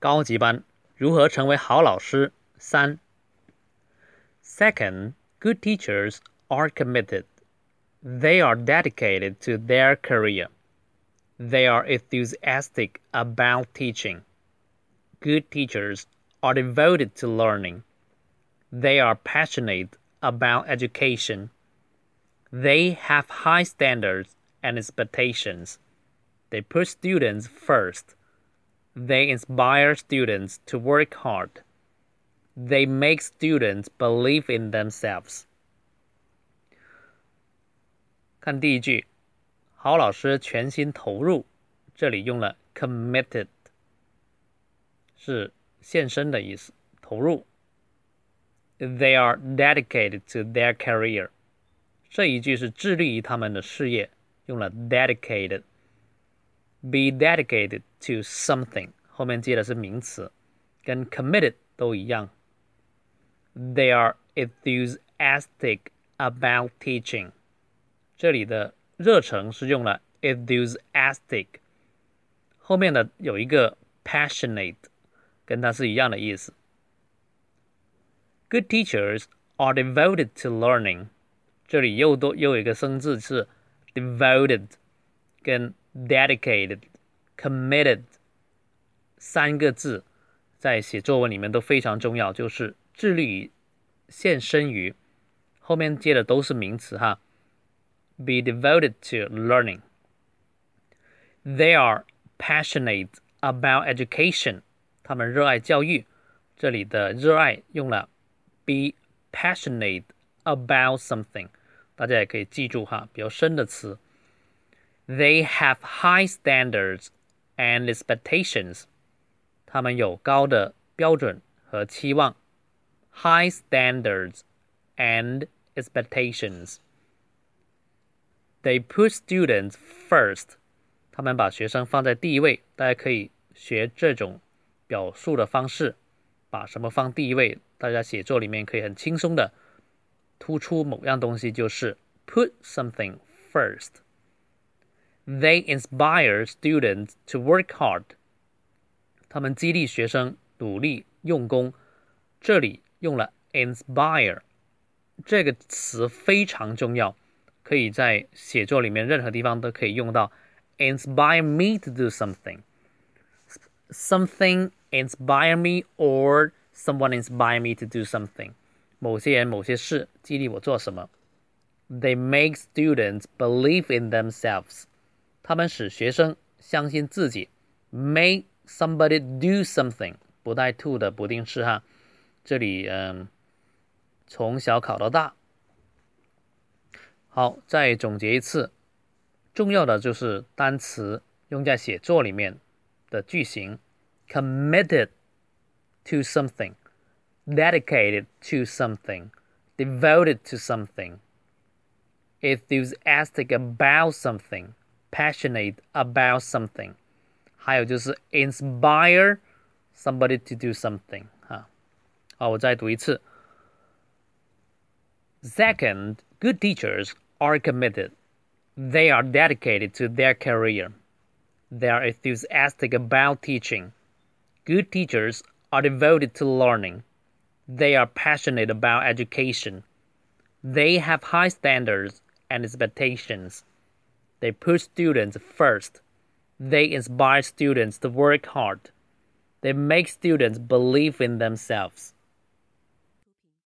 高级班如何成为好老师？3. Second, good teachers are committed. They are dedicated to their career. They are enthusiastic about teaching. Good teachers are devoted to learning. They are passionate about education. They have high standards and expectations. They put students first. They inspire students to work hard. They make students believe in themselves. 看第一句，好老师全心投入，这里用了 committed， 是献身的意思，投入。They are dedicated to their career， 这一句是致力于他们的事业，用了 dedicated。Be dedicated to something， 后面接的是名词，跟 committed 都一样。They are enthusiastic about teaching， 这里的热忱是用了 enthusiastic， 后面的有一个 passionate， 跟它是一样的意思。Good teachers are devoted to learning， 这里又有一个生字是 devoted， 跟dedicated, committed 三个字在写作文里面都非常重要，就是致力于，献身于，后面接的都是名词哈。Be devoted to learning. They are passionate about education. 他们热爱教育，这里的热爱用了 be passionate about something， 大家也可以记住哈，比较深的词。They have high standards and expectations. 他们有高的标准和期望。High standards and expectations. They put students first. 他们把学生放在第一位。大家可以学这种表述的方式，把什么放第一位，大家写作里面可以很轻松的突出某样东西，就是 put something first.They inspire students to work hard. 他们激励学生努力用功。这里用了 inspire， 这个词非常重要，可以在写作里面任何地方都可以用到。Inspire me to do something. Something inspire me or someone inspire me to do something. 某些人某些事激励我做什么。They make students believe in themselves.他们使学生相信自己。Make somebody do something， 不带 to 的不定式哈，这里从小考到大。好，再总结一次，重要的就是单词用在写作里面的句型 committed to something， dedicated to something， devoted to something， enthusiastic about something，passionate about something， 还有就是 inspire somebody to do something 啊。好，我再读一次。 Second, good teachers are committed. They are dedicated to their career. They are enthusiastic about teaching. Good teachers are devoted to learning. They are passionate about education. They have high standards and expectations.They put students first. They inspire students to work hard. They make students believe in themselves.